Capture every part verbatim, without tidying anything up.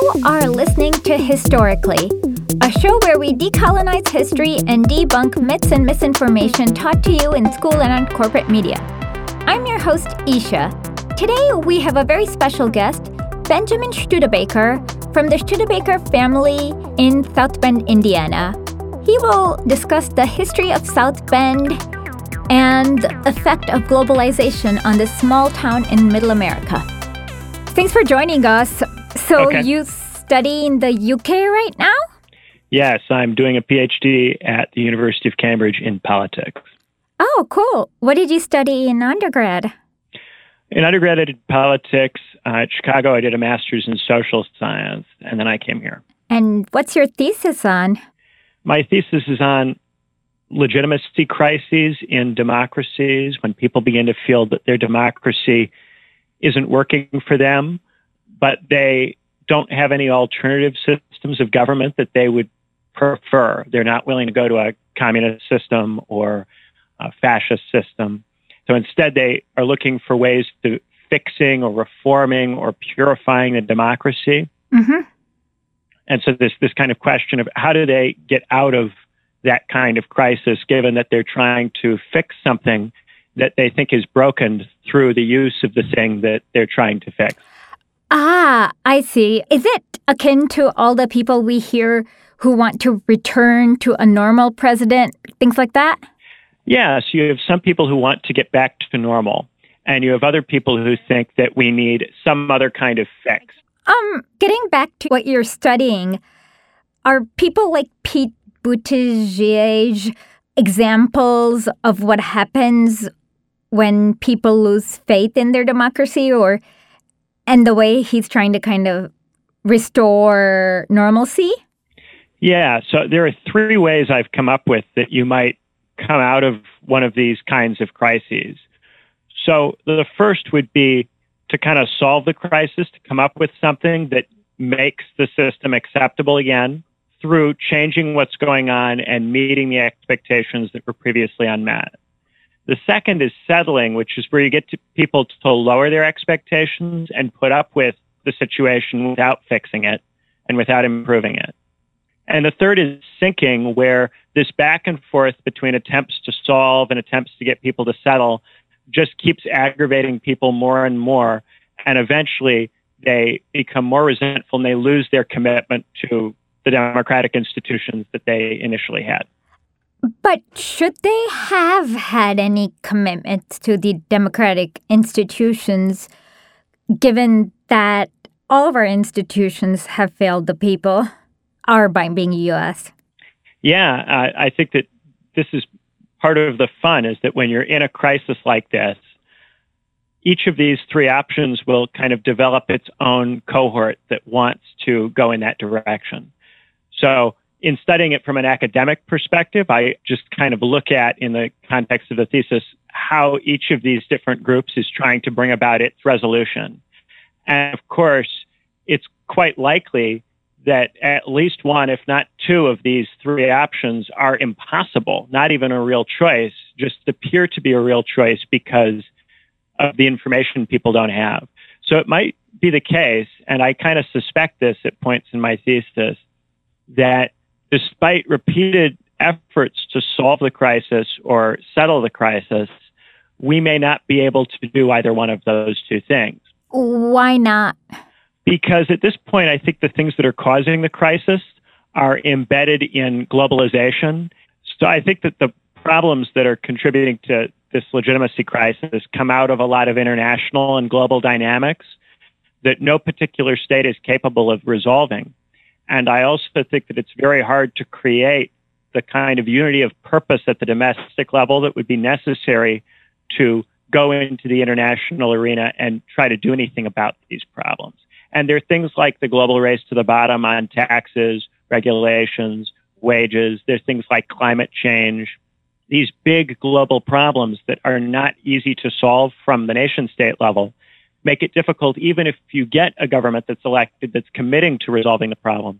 You are listening to Historically, a show where we decolonize history and debunk myths and misinformation taught to you in school and on corporate media. I'm your host, Isha. Today, we have a very special guest, Benjamin Studebaker from the Studebaker family in South Bend, Indiana. He will discuss the history of South Bend and the effect of globalization on this small town in Middle America. Thanks for joining us. So okay. You study in the U K right now? Yes, I'm doing a PhD at the University of Cambridge in politics. Oh, cool. What did you study in undergrad? In undergrad, I did politics. Uh, at Chicago, I did a master's in social science, and then I came here. And what's your thesis on? My thesis is on legitimacy crises in democracies, when people begin to feel that their democracy isn't working for them, but they don't have any alternative systems of government that they would prefer. They're not willing to go to a communist system or a fascist system. So instead, they are looking for ways to fixing or reforming or purifying the democracy. Mm-hmm. And so this this kind of question of how do they get out of that kind of crisis, given that they're trying to fix something that they think is broken through the use of the thing that they're trying to fix. Ah, I see. Is it akin to all the people we hear who want to return to a normal president, things like that? Yes, you have some people who want to get back to normal, and you have other people who think that we need some other kind of fix. Um, getting back to what you're studying, are people like Pete Buttigieg examples of what happens when people lose faith in their democracy, or and the way he's trying to kind of restore normalcy? Yeah, so there are three ways I've come up with that you might come out of one of these kinds of crises. So the first would be to kind of solve the crisis, to come up with something that makes the system acceptable again through changing what's going on and meeting the expectations that were previously unmet. The second is settling, which is where you get to people to lower their expectations and put up with the situation without fixing it and without improving it. And the third is sinking, where this back and forth between attempts to solve and attempts to get people to settle just keeps aggravating people more and more, and eventually they become more resentful and they lose their commitment to the democratic institutions that they initially had. But should they have had any commitments to the democratic institutions, given that all of our institutions have failed the people, our by being U S? Yeah, I, I think that this is part of the fun, is that when you're in a crisis like this, each of these three options will kind of develop its own cohort that wants to go in that direction. So in studying it from an academic perspective, I just kind of look at, in the context of the thesis, how each of these different groups is trying to bring about its resolution. And of course, it's quite likely that at least one, if not two, of these three options are impossible, not even a real choice, just appear to be a real choice because of the information people don't have. So it might be the case, and I kind of suspect this at points in my thesis, that despite repeated efforts to solve the crisis or settle the crisis, we may not be able to do either one of those two things. Why not? Because at this point, I think the things that are causing the crisis are embedded in globalization. So I think that the problems that are contributing to this legitimacy crisis come out of a lot of international and global dynamics that no particular state is capable of resolving. And I also think that it's very hard to create the kind of unity of purpose at the domestic level that would be necessary to go into the international arena and try to do anything about these problems. And there are things like the global race to the bottom on taxes, regulations, wages. There's things like climate change. These big global problems that are not easy to solve from the nation state level make it difficult, even if you get a government that's elected that's committing to resolving the problem.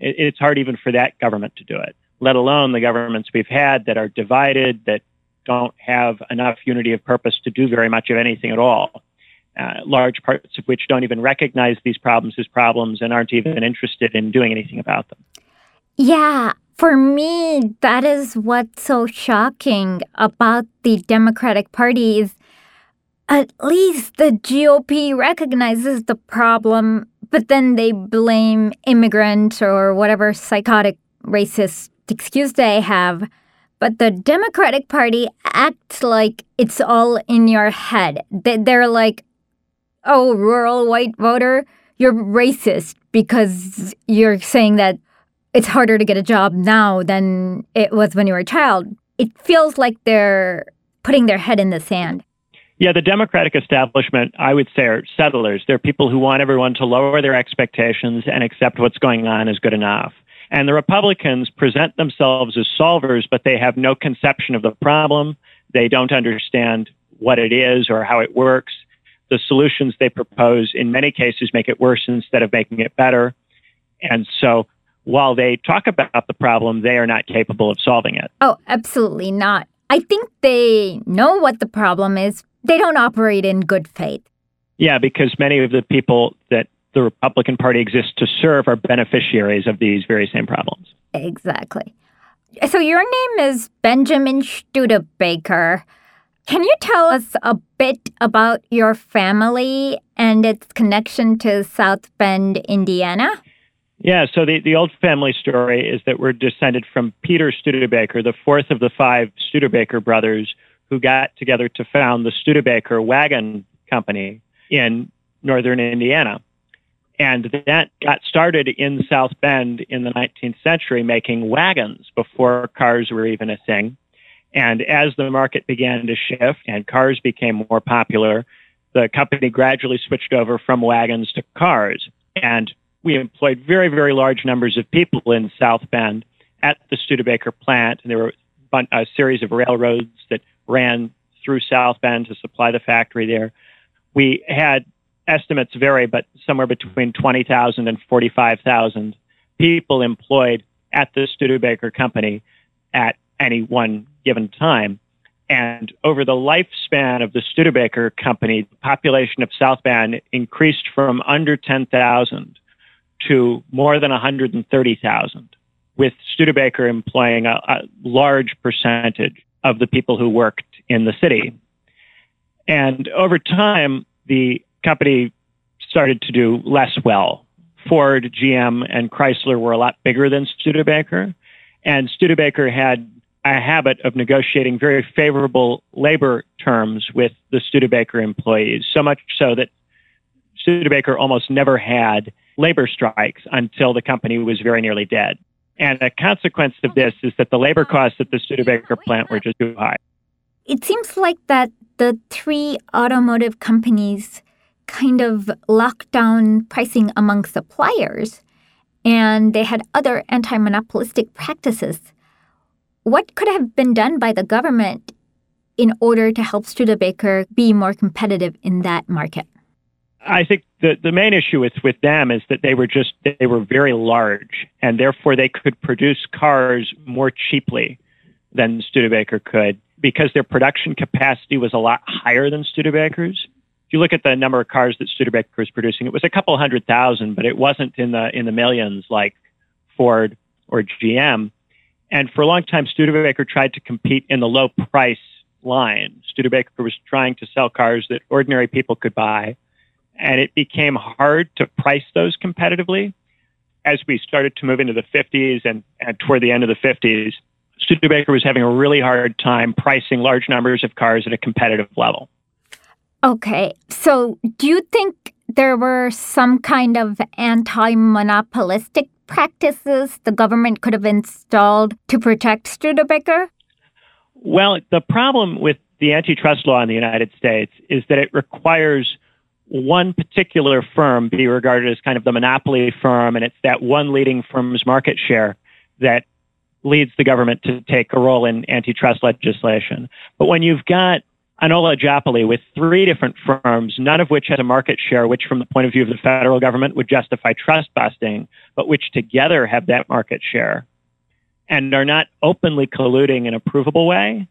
It's hard even for that government to do it, let alone the governments we've had that are divided, that don't have enough unity of purpose to do very much of anything at all. uh, large parts of which don't even recognize these problems as problems and aren't even interested in doing anything about them. Yeah, for me, that is what's so shocking about the Democratic Party is at least the G O P recognizes the problem, but then they blame immigrants or whatever psychotic racist excuse they have. But the Democratic Party acts like it's all in your head. They're like, oh, rural white voter, you're racist because you're saying that it's harder to get a job now than it was when you were a child. It feels like they're putting their head in the sand. Yeah, the Democratic establishment, I would say, are settlers. They're people who want everyone to lower their expectations and accept what's going on as good enough. And the Republicans present themselves as solvers, but they have no conception of the problem. They don't understand what it is or how it works. The solutions they propose, in many cases, make it worse instead of making it better. And so while they talk about the problem, they are not capable of solving it. Oh, absolutely not. I think they know what the problem is. They don't operate in good faith. Yeah, because many of the people that the Republican Party exists to serve are beneficiaries of these very same problems. Exactly. So your name is Benjamin Studebaker. Can you tell us a bit about your family and its connection to South Bend, Indiana? Yeah, so the, the old family story is that we're descended from Peter Studebaker, the fourth of the five Studebaker brothers, who got together to found the Studebaker Wagon Company in northern Indiana. And that got started in South Bend in the nineteenth century, making wagons before cars were even a thing. And as the market began to shift and cars became more popular, the company gradually switched over from wagons to cars. And we employed very, very large numbers of people in South Bend at the Studebaker plant. And there were a series of railroads that ran through South Bend to supply the factory there. We had Estimates vary, but somewhere between twenty thousand and forty-five thousand people employed at the Studebaker Company at any one given time. And over the lifespan of the Studebaker Company, the population of South Bend increased from under ten thousand to more than one hundred thirty thousand, with Studebaker employing a, a large percentage of the people who worked in the city. And over time, the company started to do less well. Ford, G M, and Chrysler were a lot bigger than Studebaker. And Studebaker had a habit of negotiating very favorable labor terms with the Studebaker employees, so much so that Studebaker almost never had labor strikes until the company was very nearly dead. And a consequence of this is that the labor costs at the Studebaker plant were just too high. It seems like that the three automotive companies kind of locked down pricing among suppliers, and they had other anti-monopolistic practices. What could have been done by the government in order to help Studebaker be more competitive in that market? I think the, the main issue with, with them is that they were just, they were very large, and therefore they could produce cars more cheaply than Studebaker could because their production capacity was a lot higher than Studebaker's. If you look at the number of cars that Studebaker was producing, it was a couple hundred thousand, but it wasn't in the in the millions like Ford or G M. And for a long time, Studebaker tried to compete in the low price line. Studebaker was trying to sell cars that ordinary people could buy, and it became hard to price those competitively. As we started to move into the fifties and, and toward the end of the fifties, Studebaker was having a really hard time pricing large numbers of cars at a competitive level. Okay, so do you think there were some kind of anti-monopolistic practices the government could have installed to protect Studebaker? Well, the problem with the antitrust law in the United States is that it requires one particular firm be regarded as kind of the monopoly firm, and it's that one leading firm's market share that leads the government to take a role in antitrust legislation. But when you've got an oligopoly with three different firms, none of which has a market share, which from the point of view of the federal government would justify trust busting, but which together have that market share and are not openly colluding in a provable way,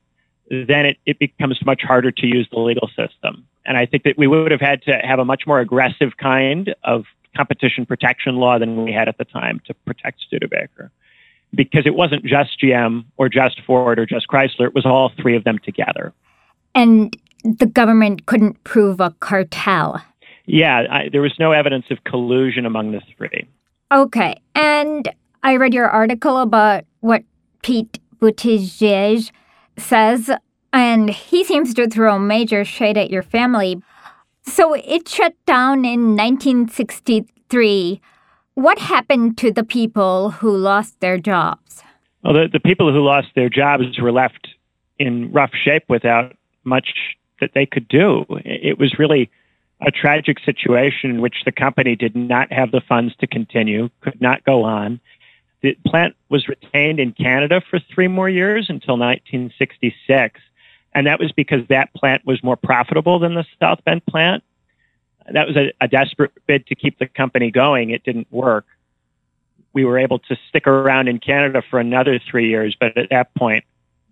then it, it becomes much harder to use the legal system. And I think that we would have had to have a much more aggressive kind of competition protection law than we had at the time to protect Studebaker, because it wasn't just G M or just Ford or just Chrysler. It was all three of them together. And the government couldn't prove a cartel. Yeah, I, there was no evidence of collusion among the three. Okay. And I read your article about what Pete Buttigieg says, and he seems to throw major shade at your family. So it shut down in nineteen sixty-three. What happened to the people who lost their jobs? Well, the, the people who lost their jobs were left in rough shape without much that they could do. It was really a tragic situation in which the company did not have the funds to continue, could not go on. The plant was retained in Canada for three more years until nineteen sixty-six, and that was because that plant was more profitable than the South Bend plant. That was a, a desperate bid to keep the company going. It didn't work. We were able to stick around in Canada for another three years, but at that point,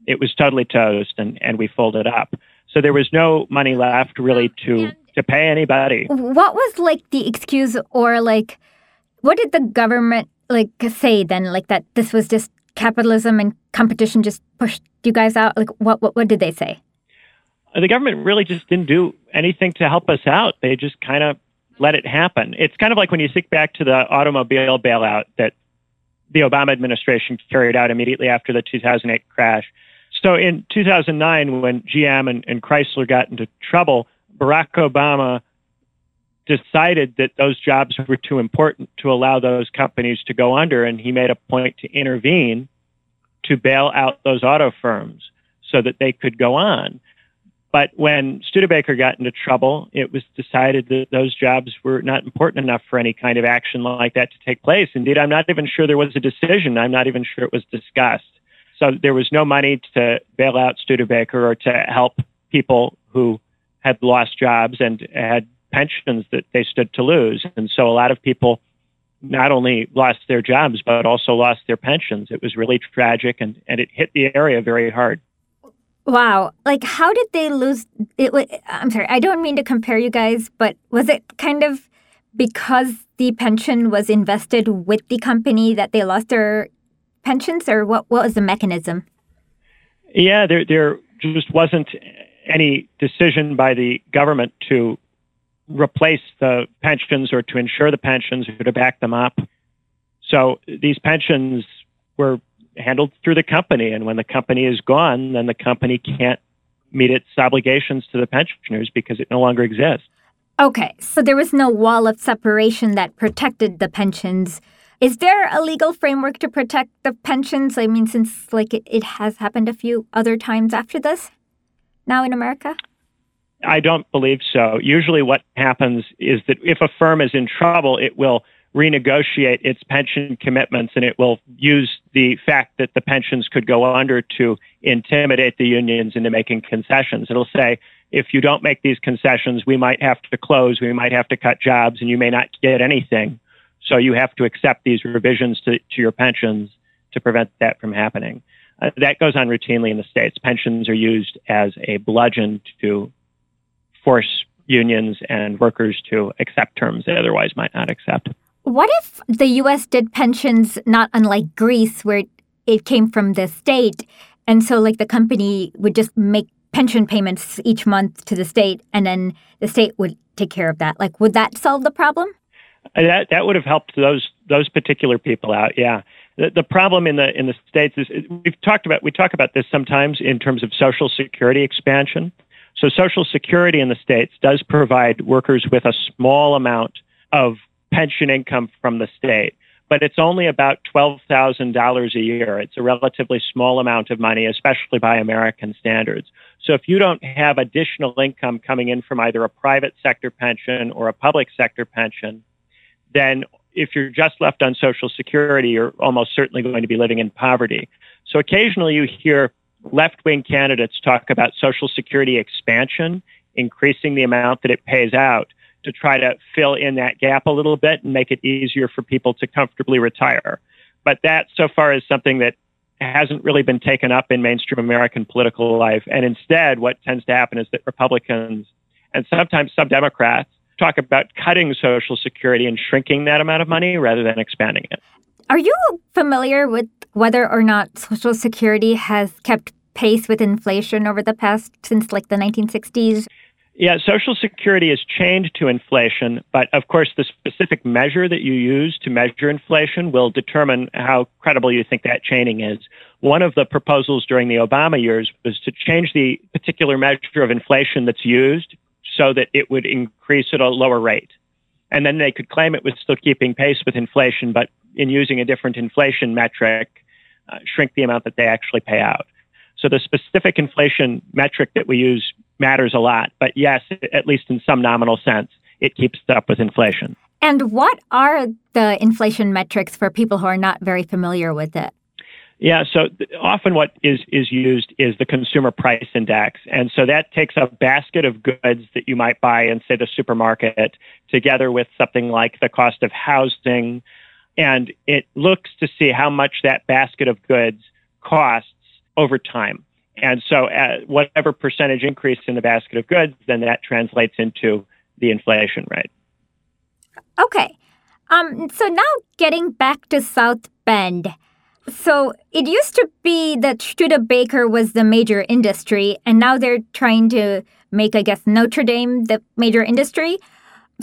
it was totally toast, and, and we folded up. So there was no money left, really, to, to pay anybody. What was, like, the excuse, or, like, what did the government like say then, like that this was just capitalism and competition just pushed you guys out? Like what, what, what did they say? The government really just didn't do anything to help us out. They just kind of let it happen. It's kind of like when you think back to the automobile bailout that the Obama administration carried out immediately after the two thousand eight crash. So in two thousand nine, when G M and, and Chrysler got into trouble, Barack Obama decided that those jobs were too important to allow those companies to go under, and he made a point to intervene to bail out those auto firms so that they could go on. But when Studebaker got into trouble, it was decided that those jobs were not important enough for any kind of action like that to take place. Indeed, I'm not even sure there was a decision. I'm not even sure it was discussed. So there was no money to bail out Studebaker or to help people who had lost jobs and had pensions that they stood to lose. And so a lot of people not only lost their jobs, but also lost their pensions. It was really tragic, and, and it hit the area very hard. Wow. Like, how did they lose? It was, I'm sorry, I don't mean to compare you guys, but was it kind of because the pension was invested with the company that they lost their pensions, or what, what was the mechanism? Yeah, there, there just wasn't any decision by the government to replace the pensions or to insure the pensions or to back them up. So these pensions were handled through the company. And when the company is gone, then the company can't meet its obligations to the pensioners because it no longer exists. Okay. So there was no wall of separation that protected the pensions. Is there a legal framework to protect the pensions? I mean, since like it, it has happened a few other times after this now in America? I don't believe so. Usually what happens is that if a firm is in trouble, it will renegotiate its pension commitments, and it will use the fact that the pensions could go under to intimidate the unions into making concessions. It'll say, if you don't make these concessions, we might have to close, we might have to cut jobs, and you may not get anything. So you have to accept these revisions to, to your pensions to prevent that from happening. Uh, that goes on routinely in the States. Pensions are used as a bludgeon to force unions and workers to accept terms they otherwise might not accept. What if the U S did pensions not unlike Greece, where it came from the state, and so like the company would just make pension payments each month to the state, and then the state would take care of that? Like, would that solve the problem? That that would have helped those those particular people out, yeah. The, the problem in the in the States is we've talked about we talk about this sometimes in terms of Social Security expansion. So Social Security in the States does provide workers with a small amount of pension income from the state, but it's only about twelve thousand dollars a year. It's a relatively small amount of money, especially by American standards. So if you don't have additional income coming in from either a private sector pension or a public sector pension, then if you're just left on Social Security, you're almost certainly going to be living in poverty. So occasionally you hear left-wing candidates talk about Social Security expansion, increasing the amount that it pays out to try to fill in that gap a little bit and make it easier for people to comfortably retire. But that so far is something that hasn't really been taken up in mainstream American political life. And instead, what tends to happen is that Republicans and sometimes some Democrats talk about cutting Social Security and shrinking that amount of money rather than expanding it. Are you familiar with whether or not Social Security has kept pace with inflation over the past, since like the nineteen sixties? Yeah, Social Security is chained to inflation, but of course the specific measure that you use to measure inflation will determine how credible you think that chaining is. One of the proposals during the Obama years was to change the particular measure of inflation that's used so that it would increase at a lower rate. And then they could claim it was still keeping pace with inflation, but in using a different inflation metric, uh, shrink the amount that they actually pay out. So the specific inflation metric that we use matters a lot. But yes, at least in some nominal sense, it keeps up with inflation. And what are the inflation metrics for people who are not very familiar with it? Yeah, so often what is, is used is the consumer price index. And so that takes a basket of goods that you might buy in, say, the supermarket, together with something like the cost of housing. And it looks to see how much that basket of goods costs over time. And so at whatever percentage increase in the basket of goods, then that translates into the inflation rate. Okay. Um, so now getting back to South Bend. So it used to be that Studebaker was the major industry, and now they're trying to make, I guess, Notre Dame the major industry.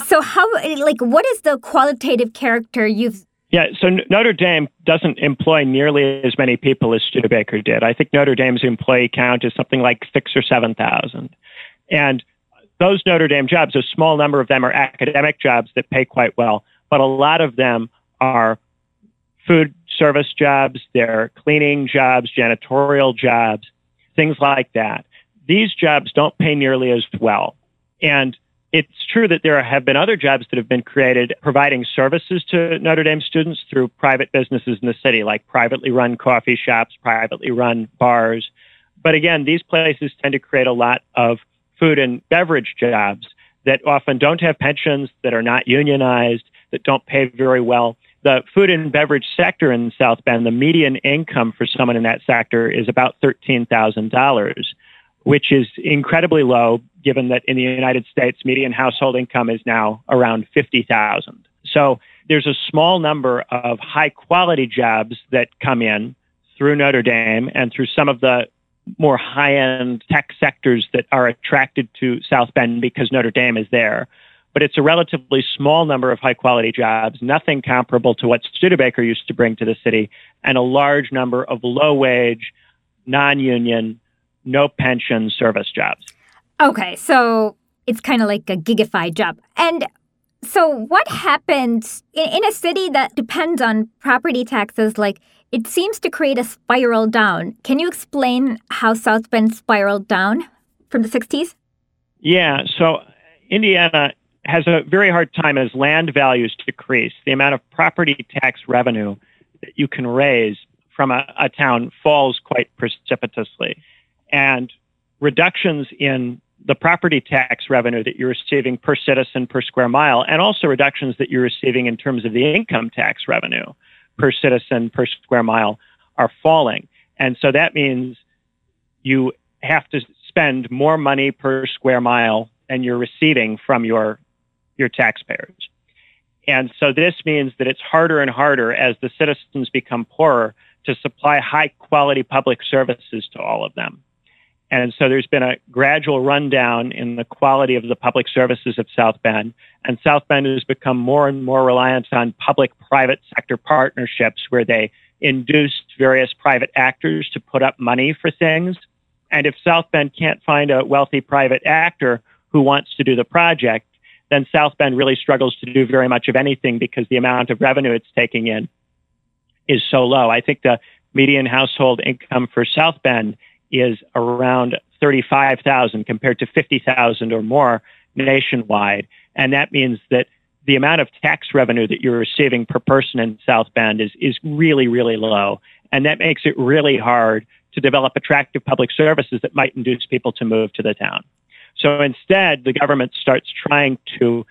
So how, like, what is the qualitative character you've... Yeah, so Notre Dame doesn't employ nearly as many people as Studebaker did. I think Notre Dame's employee count is something like six or seven thousand. And those Notre Dame jobs, a small number of them are academic jobs that pay quite well, but a lot of them are food service jobs, they're cleaning jobs, janitorial jobs, things like that. These jobs don't pay nearly as well. And it's true that there have been other jobs that have been created providing services to Notre Dame students through private businesses in the city, like privately run coffee shops, privately run bars. But again, these places tend to create a lot of food and beverage jobs that often don't have pensions, that are not unionized, that don't pay very well. The food and beverage sector in South Bend, the median income for someone in that sector is about thirteen thousand dollars, which is incredibly low, given that in the United States, median household income is now around fifty thousand dollars. So there's a small number of high-quality jobs that come in through Notre Dame and through some of the more high-end tech sectors that are attracted to South Bend because Notre Dame is there. But it's a relatively small number of high-quality jobs, nothing comparable to what Studebaker used to bring to the city, and a large number of low-wage, non-union, no-pension service jobs. Okay, so it's kind of like a gigified job. And so what happens in, in a city that depends on property taxes? Like, it seems to create a spiral down. Can you explain how South Bend spiraled down from the sixties? Yeah, so Indiana has a very hard time as land values decrease. The amount of property tax revenue that you can raise from a, a town falls quite precipitously. And reductions in the property tax revenue that you're receiving per citizen per square mile, and also reductions that you're receiving in terms of the income tax revenue per citizen per square mile are falling. And so that means you have to spend more money per square mile than you're receiving from your, your taxpayers. And so this means that it's harder and harder as the citizens become poorer to supply high-quality public services to all of them. And so there's been a gradual rundown in the quality of the public services of South Bend. And South Bend has become more and more reliant on public-private sector partnerships where they induced various private actors to put up money for things. And if South Bend can't find a wealthy private actor who wants to do the project, then South Bend really struggles to do very much of anything because the amount of revenue it's taking in is so low. I think the median household income for South Bend is around thirty-five thousand compared to fifty thousand or more nationwide. And that means that the amount of tax revenue that you're receiving per person in South Bend is, is really, really low. And that makes it really hard to develop attractive public services that might induce people to move to the town. So instead, the government starts trying to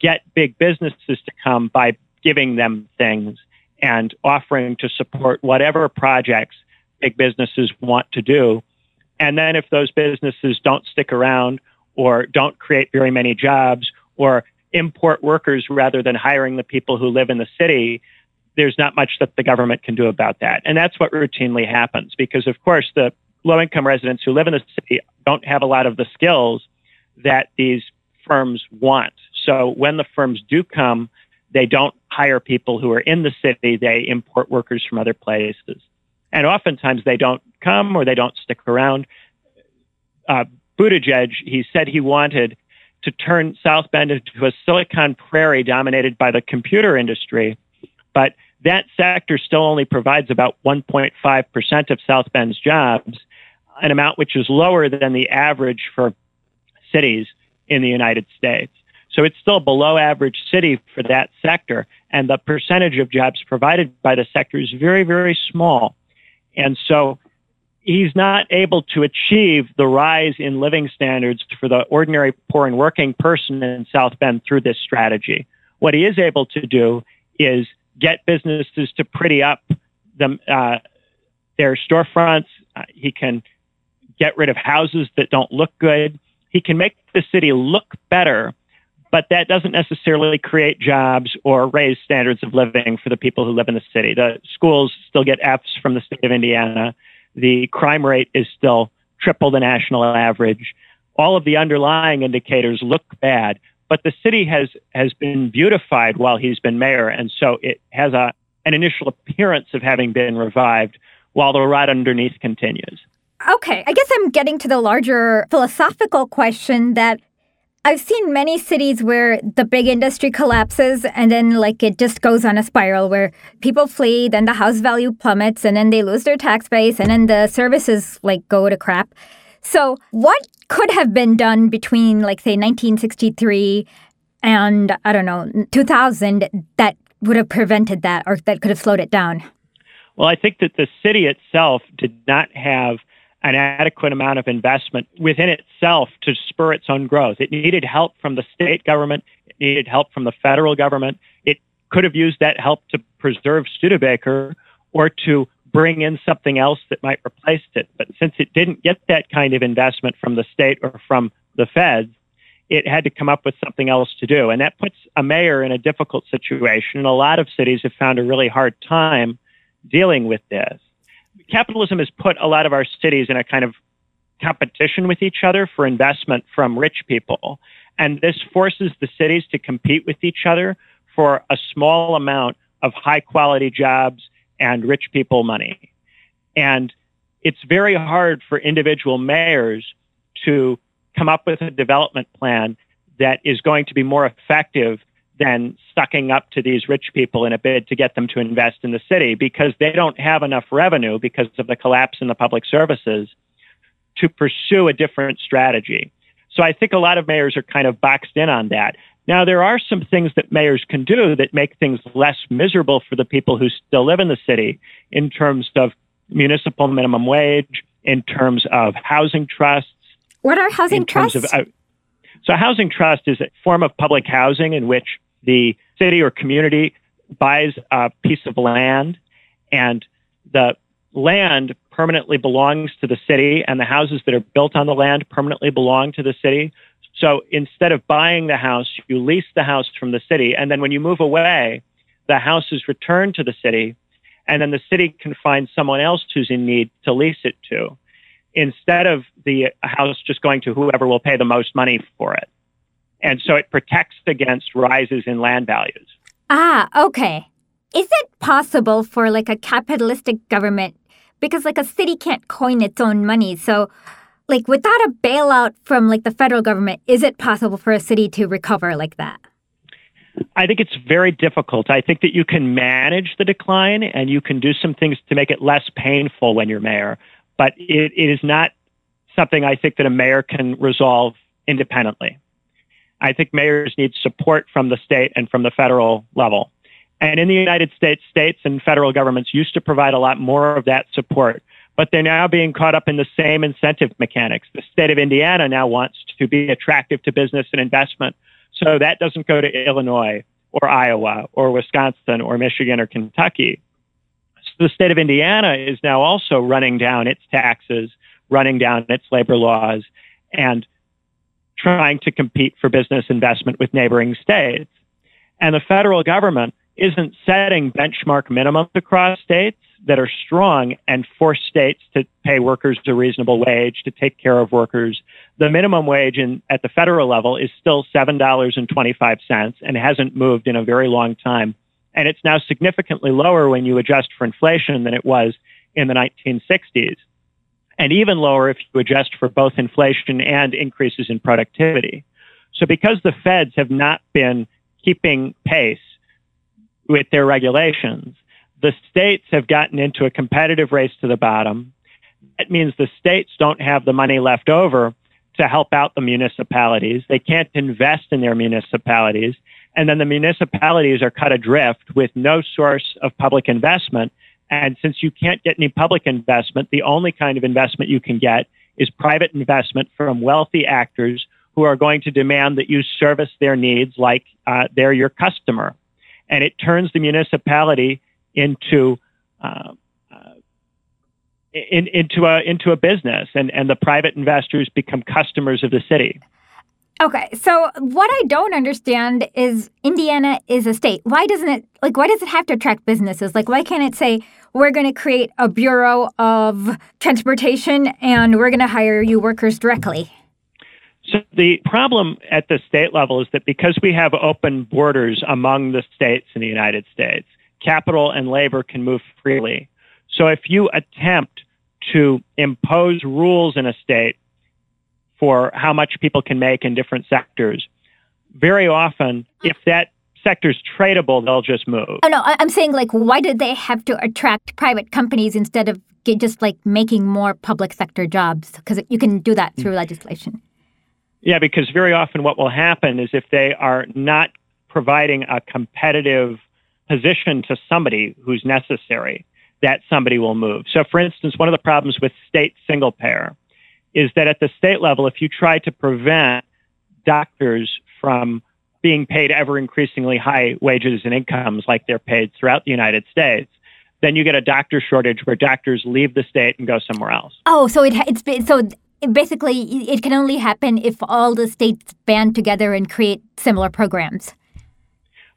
get big businesses to come by giving them things and offering to support whatever projects big businesses want to do. And then if those businesses don't stick around or don't create very many jobs or import workers rather than hiring the people who live in the city, there's not much that the government can do about that. And that's what routinely happens because, of course, the low-income residents who live in the city don't have a lot of the skills that these firms want. So when the firms do come, they don't hire people who are in the city. They import workers from other places. And oftentimes they don't come or they don't stick around. Uh, Buttigieg, he said he wanted to turn South Bend into a Silicon Prairie dominated by the computer industry. But that sector still only provides about one point five percent of South Bend's jobs, an amount which is lower than the average for cities in the United States. So it's still below average city for that sector. And the percentage of jobs provided by the sector is very, very small. And so he's not able to achieve the rise in living standards for the ordinary poor and working person in South Bend through this strategy. What he is able to do is get businesses to pretty up them, uh, their storefronts. Uh, he can get rid of houses that don't look good. He can make the city look better, but that doesn't necessarily create jobs or raise standards of living for the people who live in the city. The schools still get F's from the state of Indiana. The crime rate is still triple the national average. All of the underlying indicators look bad, but the city has, has been beautified while he's been mayor, and so it has a, an initial appearance of having been revived while the rot underneath continues. Okay, I guess I'm getting to the larger philosophical question that I've seen many cities where the big industry collapses and then like it just goes on a spiral where people flee, then the house value plummets, and then they lose their tax base, and then the services like go to crap. So what could have been done between like, say, nineteen sixty-three and, I don't know, two thousand that would have prevented that or that could have slowed it down? Well, I think that the city itself did not have an adequate amount of investment within itself to spur its own growth. It needed help from the state government. It needed help from the federal government. It could have used that help to preserve Studebaker or to bring in something else that might replace it. But since it didn't get that kind of investment from the state or from the feds, it had to come up with something else to do. And that puts a mayor in a difficult situation. And a lot of cities have found a really hard time dealing with this. Capitalism has put a lot of our cities in a kind of competition with each other for investment from rich people. And this forces the cities to compete with each other for a small amount of high-quality jobs and rich people money. And it's very hard for individual mayors to come up with a development plan that is going to be more effective than sucking up to these rich people in a bid to get them to invest in the city because they don't have enough revenue because of the collapse in the public services to pursue a different strategy. So I think a lot of mayors are kind of boxed in on that. Now, there are some things that mayors can do that make things less miserable for the people who still live in the city in terms of municipal minimum wage, in terms of housing trusts. What are housing trusts? Of, uh, so housing trust is a form of public housing in which the city or community buys a piece of land, and the land permanently belongs to the city, and the houses that are built on the land permanently belong to the city. So instead of buying the house, you lease the house from the city, and then when you move away, the house is returned to the city, and then the city can find someone else who's in need to lease it to, instead of the house just going to whoever will pay the most money for it. And so it protects against rises in land values. Ah, okay. Is it possible for like a capitalistic government, because like a city can't coin its own money, so like without a bailout from like the federal government, is it possible for a city to recover like that? I think it's very difficult. I think that you can manage the decline and you can do some things to make it less painful when you're mayor. But it, it is not something I think that a mayor can resolve independently. I think mayors need support from the state and from the federal level. And in the United States, states and federal governments used to provide a lot more of that support, but they're now being caught up in the same incentive mechanics. The state of Indiana now wants to be attractive to business and investment, so that doesn't go to Illinois or Iowa or Wisconsin or Michigan or Kentucky. the state of Indiana is now also running down its taxes, running down its labor laws, and trying to compete for business investment with neighboring states. And the federal government isn't setting benchmark minimums across states that are strong and force states to pay workers a reasonable wage, to take care of workers. The minimum wage in, at the federal level is still seven dollars and twenty-five cents and hasn't moved in a very long time. And it's now significantly lower when you adjust for inflation than it was in the nineteen sixties, and even lower if you adjust for both inflation and increases in productivity. So because the feds have not been keeping pace with their regulations, the states have gotten into a competitive race to the bottom. That means the states don't have the money left over to help out the municipalities. They can't invest in their municipalities. And then the municipalities are cut adrift with no source of public investment. And since you can't get any public investment, the only kind of investment you can get is private investment from wealthy actors who are going to demand that you service their needs like uh, they're your customer. And it turns the municipality into uh, uh, in, into a into a business, and, and the private investors become customers of the city. Okay, so what I don't understand is Indiana is a state. Why doesn't it like? Why does it have to attract businesses? Like, why can't it say we're going to create a Bureau of Transportation and we're going to hire you workers directly? So the problem at the state level is that because we have open borders among the states in the United States, capital and labor can move freely. So if you attempt to impose rules in a state for how much people can make in different sectors, very often, if that sector's tradable, they'll just move. Oh, no, I'm saying, like, why did they have to attract private companies instead of just, like, making more public sector jobs? Because you can do that through mm-hmm. legislation. Yeah, because very often what will happen is if they are not providing a competitive position to somebody who's necessary, that somebody will move. So, for instance, one of the problems with state single payer is that at the state level, if you try to prevent doctors from being paid ever increasingly high wages and incomes like they're paid throughout the United States, then you get a doctor shortage where doctors leave the state and go somewhere else. Oh, so it, it's been so. Basically, it can only happen if all the states band together and create similar programs.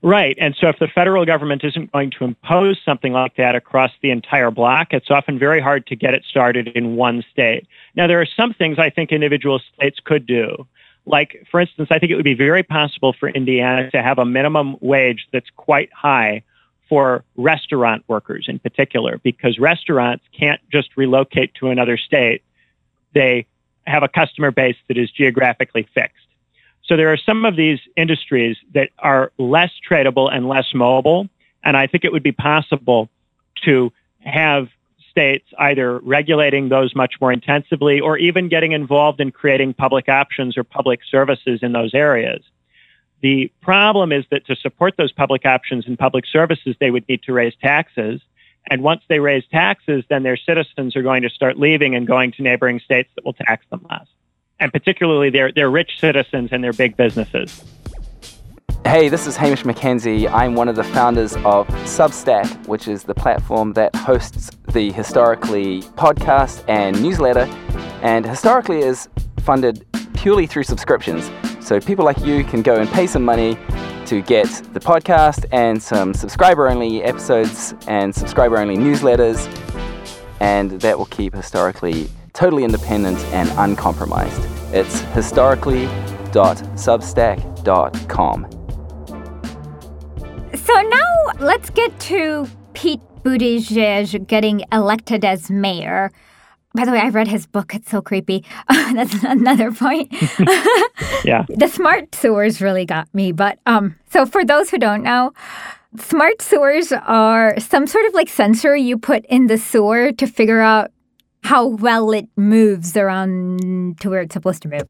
Right. And so if the federal government isn't going to impose something like that across the entire block, it's often very hard to get it started in one state. Now, there are some things I think individual states could do. Like, for instance, I think it would be very possible for Indiana to have a minimum wage that's quite high for restaurant workers in particular, because restaurants can't just relocate to another state. They have a customer base that is geographically fixed. So there are some of these industries that are less tradable and less mobile, and I think it would be possible to have states either regulating those much more intensively or even getting involved in creating public options or public services in those areas. The problem is that to support those public options and public services, they would need to raise taxes. And once they raise taxes, then their citizens are going to start leaving and going to neighboring states that will tax them less. And particularly their, their rich citizens and their big businesses. Hey, this is Hamish McKenzie. I'm one of the founders of Substack, which is the platform that hosts the Historically podcast and newsletter. And Historically is funded purely through subscriptions. So people like you can go and pay some money to get the podcast and some subscriber-only episodes and subscriber-only newsletters, and that will keep Historically totally independent and uncompromised. It's historically dot substack dot com. So now let's get to Pete Buttigieg getting elected as mayor. By the way, I read his book. It's so creepy. That's another point. Yeah. The smart sewers really got me. But um, so for those who don't know, smart sewers are some sort of like sensor you put in the sewer to figure out how well it moves around to where it's supposed to move.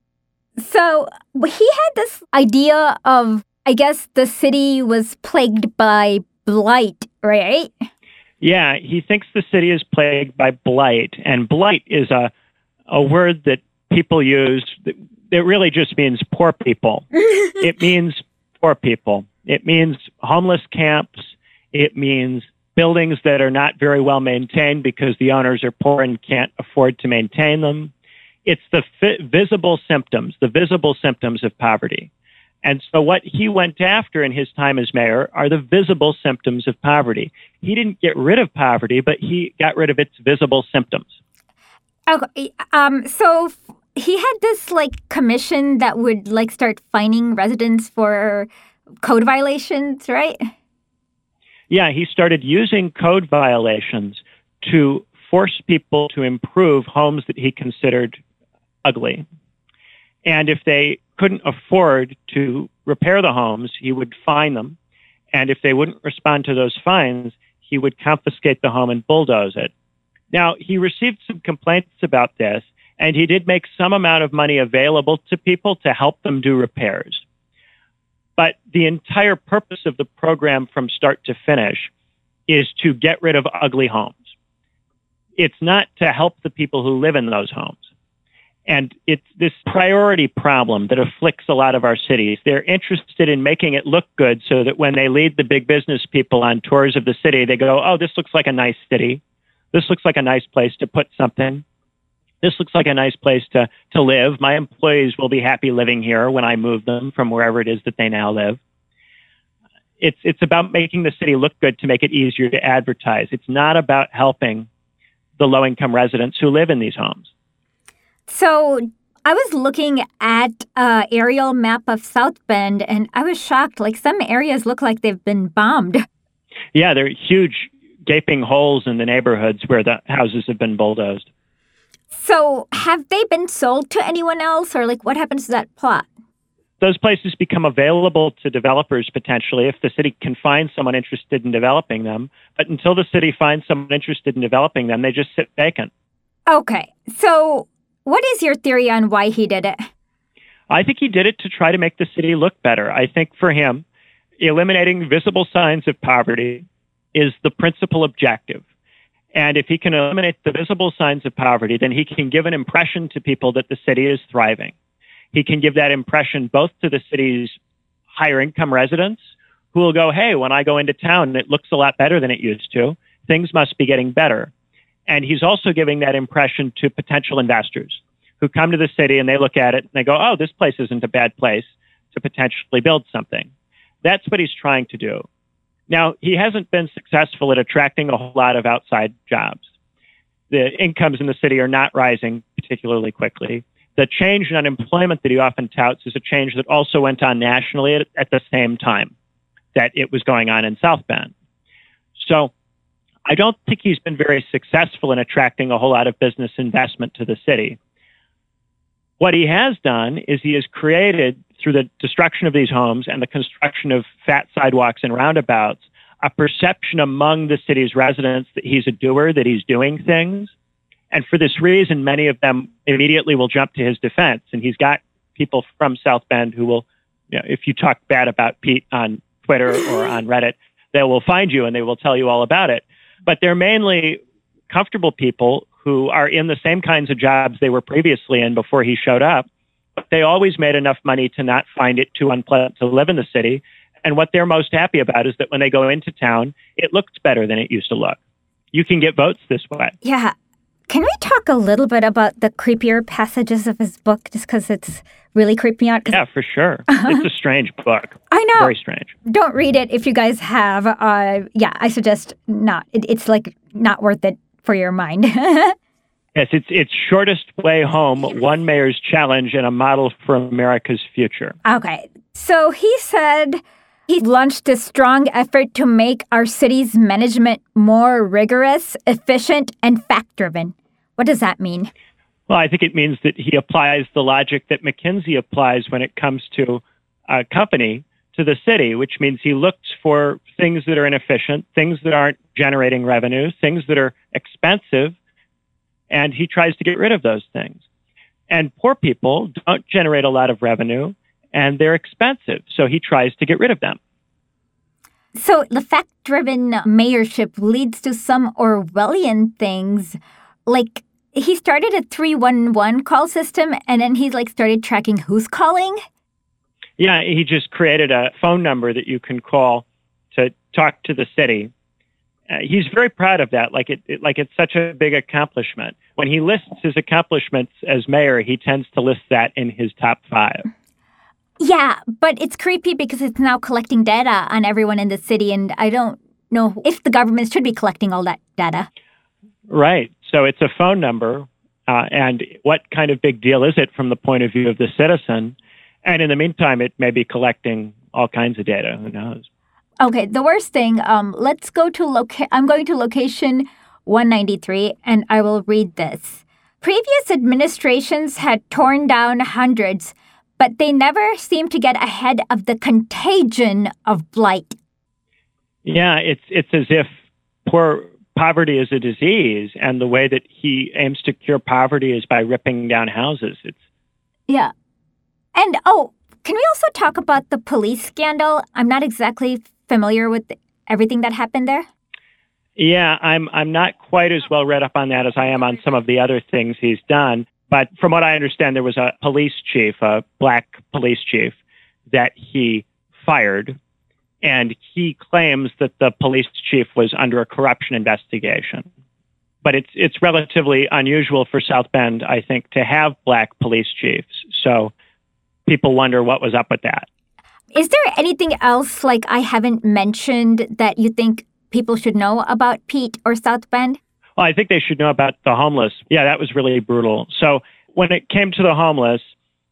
So he had this idea of, I guess, the city was plagued by blight, right? Yeah, he thinks the city is plagued by blight, and blight is a a word that people use that, that really just means poor people. It means poor people. It means homeless camps. It means buildings that are not very well maintained because the owners are poor and can't afford to maintain them. It's the fi- visible symptoms, the visible symptoms of poverty. And so what he went after in his time as mayor are the visible symptoms of poverty. He didn't get rid of poverty, but he got rid of its visible symptoms. Okay. Um, so he had this like commission that would like start fining residents for code violations, right? Yeah, he started using code violations to force people to improve homes that he considered ugly. And if they couldn't afford to repair the homes, he would fine them. And if they wouldn't respond to those fines, he would confiscate the home and bulldoze it. Now, he received some complaints about this, and he did make some amount of money available to people to help them do repairs. But the entire purpose of the program from start to finish is to get rid of ugly homes. It's not to help the people who live in those homes. And it's this priority problem that afflicts a lot of our cities. They're interested in making it look good so that when they lead the big business people on tours of the city, they go, oh, this looks like a nice city. This looks like a nice place to put something. This looks like a nice place to, to live. My employees will be happy living here when I move them from wherever it is that they now live. It's, it's about making the city look good to make it easier to advertise. It's not about helping the low-income residents who live in these homes. So I was looking at an aerial map of South Bend, and I was shocked. Like, some areas look like they've been bombed. Yeah, there are huge gaping holes in the neighborhoods where the houses have been bulldozed. So have they been sold to anyone else, or like what happens to that plot? Those places become available to developers potentially if the city can find someone interested in developing them. But until the city finds someone interested in developing them, they just sit vacant. Okay. So what is your theory on why he did it? I think he did it to try to make the city look better. I think for him, eliminating visible signs of poverty is the principal objective. And if he can eliminate the visible signs of poverty, then he can give an impression to people that the city is thriving. He can give that impression both to the city's higher income residents who will go, hey, when I go into town, it looks a lot better than it used to. Things must be getting better. And he's also giving that impression to potential investors who come to the city and they look at it and they go, oh, this place isn't a bad place to potentially build something. That's what he's trying to do. Now, he hasn't been successful at attracting a whole lot of outside jobs. The incomes in the city are not rising particularly quickly. The change in unemployment that he often touts is a change that also went on nationally at, at the same time that it was going on in South Bend. So I don't think he's been very successful in attracting a whole lot of business investment to the city. What he has done is he has created, through the destruction of these homes and the construction of fat sidewalks and roundabouts, a perception among the city's residents that he's a doer, that he's doing things. And for this reason, many of them immediately will jump to his defense. And he's got people from South Bend who will, you know, if you talk bad about Pete on Twitter or on Reddit, they will find you and they will tell you all about it. But they're mainly comfortable people who are in the same kinds of jobs they were previously in before he showed up. They always made enough money to not find it too unpleasant to live in the city. And what they're most happy about is that when they go into town, it looks better than it used to look. You can get votes this way. Yeah. Can we talk a little bit about the creepier passages of his book, just because it's really creeped me out? Yeah, for sure. Uh-huh. It's a strange book. I know. Very strange. Don't read it if you guys have. Uh, yeah, I suggest not. It, it's like not worth it for your mind. Yes, it's it's Shortest Way Home, One Mayor's Challenge and a Model for America's Future. Okay. So he said he launched a strong effort to make our city's management more rigorous, efficient, and fact-driven. What does that mean? Well, I think it means that he applies the logic that McKinsey applies when it comes to a company to the city, which means he looks for things that are inefficient, things that aren't generating revenue, things that are expensive, and he tries to get rid of those things. And poor people don't generate a lot of revenue, and they're expensive, so he tries to get rid of them. So the fact-driven mayorship leads to some Orwellian things. Like, he started a three one one call system, and then he, like, started tracking who's calling? Yeah, he just created a phone number that you can call to talk to the city. Uh, he's very proud of that, like it, it, like it's such a big accomplishment. When he lists his accomplishments as mayor, he tends to list that in his top five. Yeah, but it's creepy because it's now collecting data on everyone in the city, and I don't know if the government should be collecting all that data. Right. So it's a phone number, uh, and what kind of big deal is it from the point of view of the citizen? And in the meantime, it may be collecting all kinds of data. Who knows? Okay, the worst thing, um, let's go to, loca- I'm going to location one ninety-three, and I will read this. Previous administrations had torn down hundreds, but they never seemed to get ahead of the contagion of blight. Yeah, it's it's as if poor poverty is a disease, and the way that he aims to cure poverty is by ripping down houses. It's Yeah. And, oh, can we also talk about the police scandal? I'm not exactly familiar with everything that happened there? Yeah, I'm I'm not quite as well read up on that as I am on some of the other things he's done. But from what I understand, there was a police chief, a black police chief, that he fired. And he claims that the police chief was under a corruption investigation. But it's it's relatively unusual for South Bend, I think, to have black police chiefs. So people wonder what was up with that. Is there anything else, like, I haven't mentioned that you think people should know about Pete or South Bend? Well, I think they should know about the homeless. Yeah, that was really brutal. So when it came to the homeless,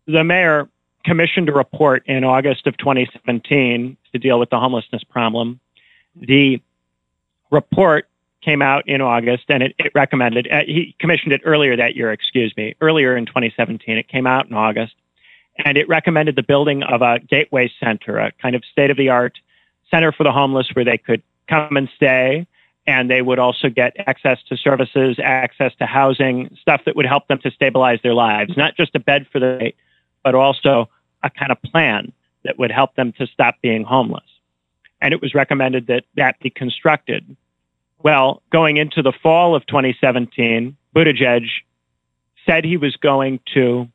the mayor commissioned a report in August of twenty seventeen to deal with the homelessness problem. The report came out in August, and it, it recommended, uh, he commissioned it earlier that year, excuse me, earlier in twenty seventeen. It came out in August. And it recommended the building of a gateway center, a kind of state-of-the-art center for the homeless where they could come and stay, and they would also get access to services, access to housing, stuff that would help them to stabilize their lives. Not just a bed for the night, but also a kind of plan that would help them to stop being homeless. And it was recommended that that be constructed. Well, going into the fall of twenty seventeen, Buttigieg said he was going to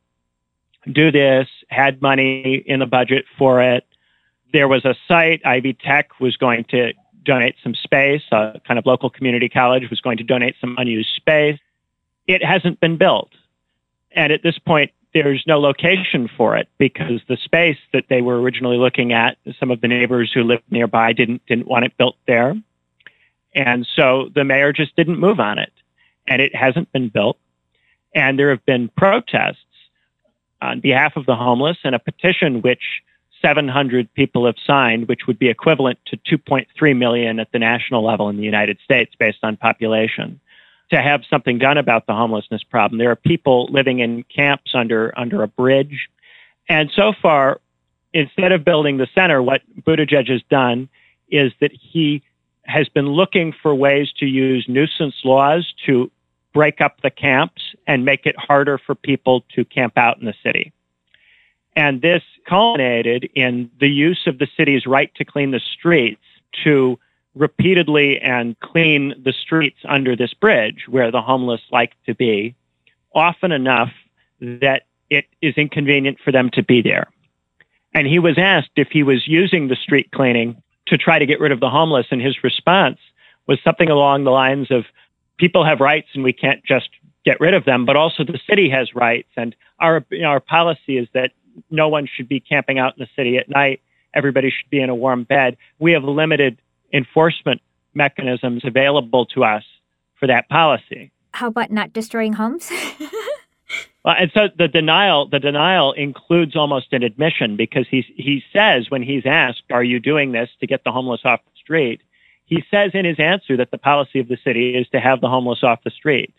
do this, had money in the budget for it. There was a site, Ivy Tech was going to donate some space, a kind of local community college was going to donate some unused space. It hasn't been built. And at this point, there's no location for it because the space that they were originally looking at, some of the neighbors who lived nearby didn't didn't want it built there. And so the mayor just didn't move on it. And it hasn't been built. And there have been protests on behalf of the homeless, and a petition which seven hundred people have signed, which would be equivalent to two point three million at the national level in the United States based on population, to have something done about the homelessness problem. There are people living in camps under under a bridge. And so far, instead of building the center, what Buttigieg has done is that he has been looking for ways to use nuisance laws to break up the camps and make it harder for people to camp out in the city. And this culminated in the use of the city's right to clean the streets to repeatedly and clean the streets under this bridge where the homeless like to be, often enough that it is inconvenient for them to be there. And he was asked if he was using the street cleaning to try to get rid of the homeless, and his response was something along the lines of, people have rights and we can't just get rid of them, but also the city has rights. And our you know, our policy is that no one should be camping out in the city at night. Everybody should be in a warm bed. We have limited enforcement mechanisms available to us for that policy. How about not destroying homes? Well, and so the denial, the denial includes almost an admission, because he, he says when he's asked, are you doing this to get the homeless off the street? He says in his answer that the policy of the city is to have the homeless off the street.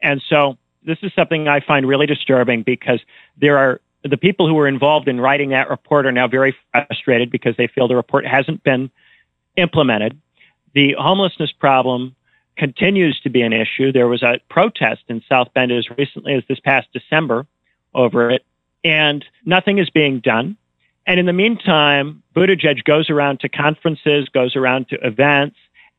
And so this is something I find really disturbing, because there are the people who were involved in writing that report are now very frustrated because they feel the report hasn't been implemented. The homelessness problem continues to be an issue. There was a protest in South Bend as recently as this past December over it, and nothing is being done. And in the meantime, Buttigieg goes around to conferences, goes around to events.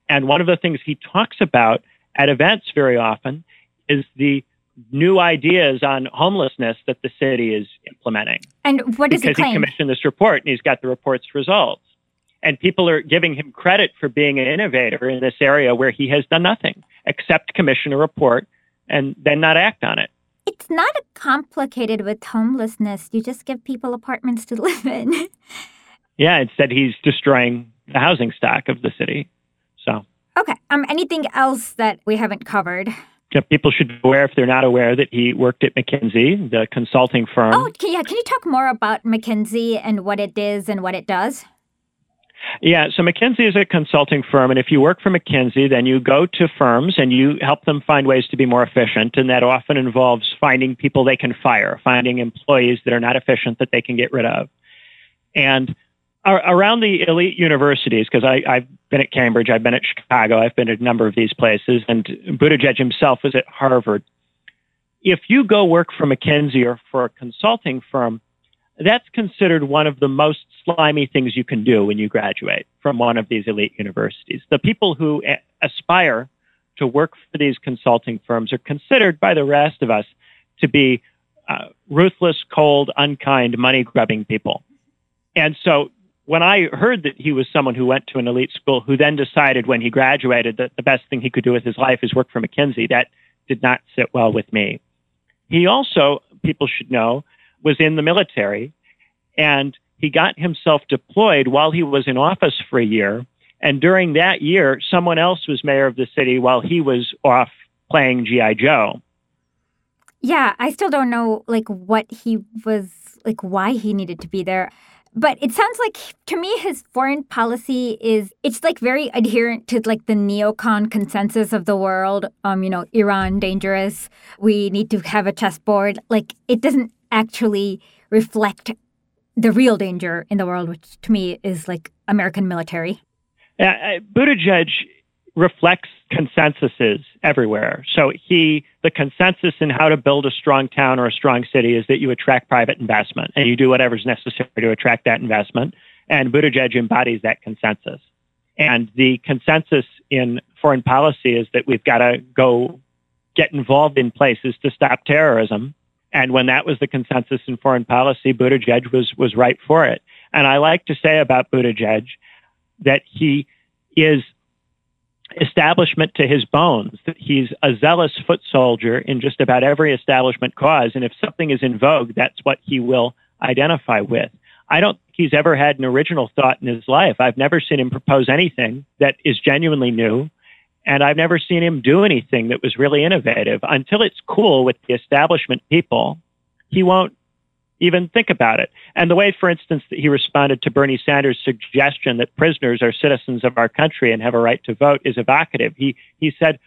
And one of the things he talks about at events very often is the new ideas on homelessness that the city is implementing. And what does he claim? Because he commissioned this report, and he's got the report's results. And people are giving him credit for being an innovator in this area where he has done nothing except commission a report and then not act on it. It's not complicated with homelessness. You just give people apartments to live in. Yeah, instead he's destroying the housing stock of the city. So okay. Um, anything else that we haven't covered? Yeah, people should be aware, if they're not aware, that he worked at McKinsey, the consulting firm. Oh, yeah. Can you talk more about McKinsey and what it is and what it does? Yeah, so McKinsey is a consulting firm, and if you work for McKinsey, then you go to firms and you help them find ways to be more efficient, and that often involves finding people they can fire, finding employees that are not efficient that they can get rid of. And around the elite universities, because I've been at Cambridge, I've been at Chicago, I've been at a number of these places, and Buttigieg himself was at Harvard. If you go work for McKinsey or for a consulting firm, that's considered one of the most slimy things you can do when you graduate from one of these elite universities. The people who a- aspire to work for these consulting firms are considered by the rest of us to be uh, ruthless, cold, unkind, money-grubbing people. And so when I heard that he was someone who went to an elite school who then decided when he graduated that the best thing he could do with his life is work for McKinsey, that did not sit well with me. He also, people should know, was in the military, and he got himself deployed while he was in office for a year. And during that year, someone else was mayor of the city while he was off playing G I Joe. Yeah, I still don't know, like, what he was, like, why he needed to be there. But it sounds like, to me, his foreign policy is, it's, like, very adherent to, like, the neocon consensus of the world. Um, you know, Iran, dangerous. We need to have a chessboard. Like, it doesn't actually reflect the real danger in the world, which to me is like American military. Uh, Buttigieg reflects consensuses everywhere. So he, the consensus in how to build a strong town or a strong city is that you attract private investment and you do whatever's necessary to attract that investment. And Buttigieg embodies that consensus. And the consensus in foreign policy is that we've got to go get involved in places to stop terrorism. And when that was the consensus in foreign policy, Buttigieg was was right for it. And I like to say about Buttigieg that he is establishment to his bones, that he's a zealous foot soldier in just about every establishment cause. And if something is in vogue, that's what he will identify with. I don't think he's ever had an original thought in his life. I've never seen him propose anything that is genuinely new. And I've never seen him do anything that was really innovative. Until it's cool with the establishment people, he won't even think about it. And the way, for instance, that he responded to Bernie Sanders' suggestion that prisoners are citizens of our country and have a right to vote is evocative. He he said,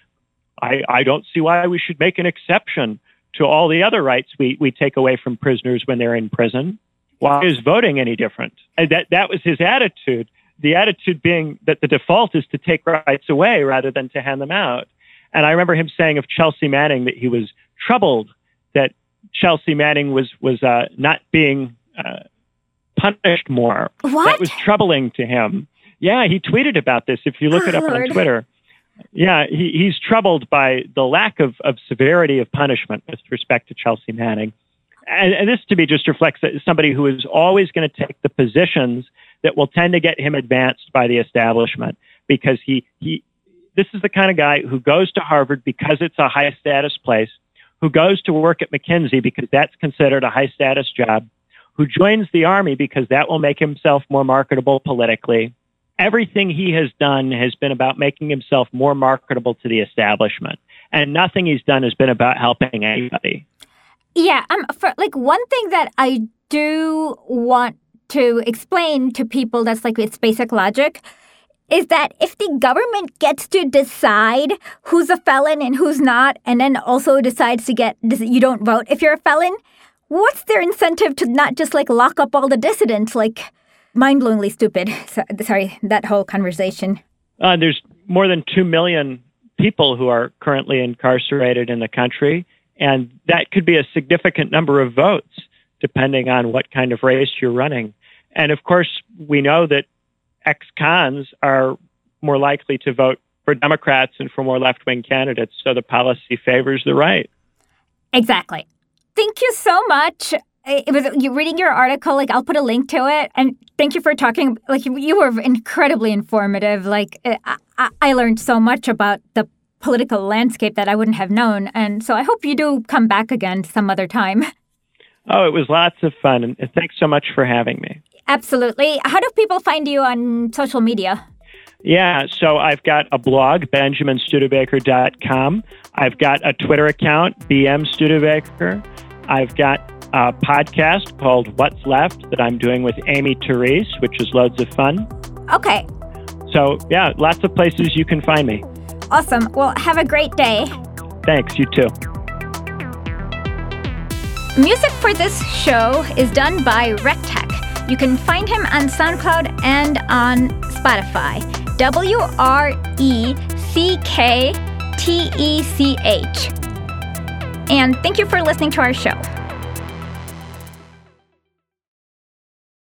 I, I don't see why we should make an exception to all the other rights we, we take away from prisoners when they're in prison. Why is voting any different? And that, that was his attitude. The attitude being that the default is to take rights away rather than to hand them out. And I remember him saying of Chelsea Manning that he was troubled that Chelsea Manning was was uh, not being uh, punished more. What? That was troubling to him. Yeah, he tweeted about this. If you look Lord. it up on Twitter, yeah, he, he's troubled by the lack of, of severity of punishment with respect to Chelsea Manning. And, and this, to me, just reflects somebody who is always going to take the positions that will tend to get him advanced by the establishment, because he, he, this is the kind of guy who goes to Harvard because it's a high status place, who goes to work at McKinsey because that's considered a high status job, who joins the army because that will make himself more marketable politically. Everything he has done has been about making himself more marketable to the establishment, and nothing he's done has been about helping anybody. Yeah, um, for, like, one thing that I do want to explain to people that's like it's basic logic is that if the government gets to decide who's a felon and who's not, and then also decides to get, you don't vote if you're a felon, what's their incentive to not just like lock up all the dissidents? Like, mind-blowingly stupid. So, sorry, that whole conversation. Uh, there's more than two million people who are currently incarcerated in the country. And that could be a significant number of votes, depending on what kind of race you're running. And of course, we know that ex-cons are more likely to vote for Democrats and for more left-wing candidates, so the policy favors the right. Exactly. Thank you so much. It was you reading your article, like, I'll put a link to it. And thank you for talking. Like, you were incredibly informative. Like, I, I learned so much about the political landscape that I wouldn't have known. And so I hope you do come back again some other time. Oh, it was lots of fun. And thanks so much for having me. Absolutely. How do people find you on social media? Yeah, so I've got a blog, benjamin studebaker dot com. I've got a Twitter account, B M Studebaker. I've got a podcast called What's Left that I'm doing with Amy Therese, which is loads of fun. Okay. So, yeah, lots of places you can find me. Awesome. Well, have a great day. Thanks. You too. Music for this show is done by RecTech. You can find him on SoundCloud and on Spotify. W R E C K T E C H. And thank you for listening to our show.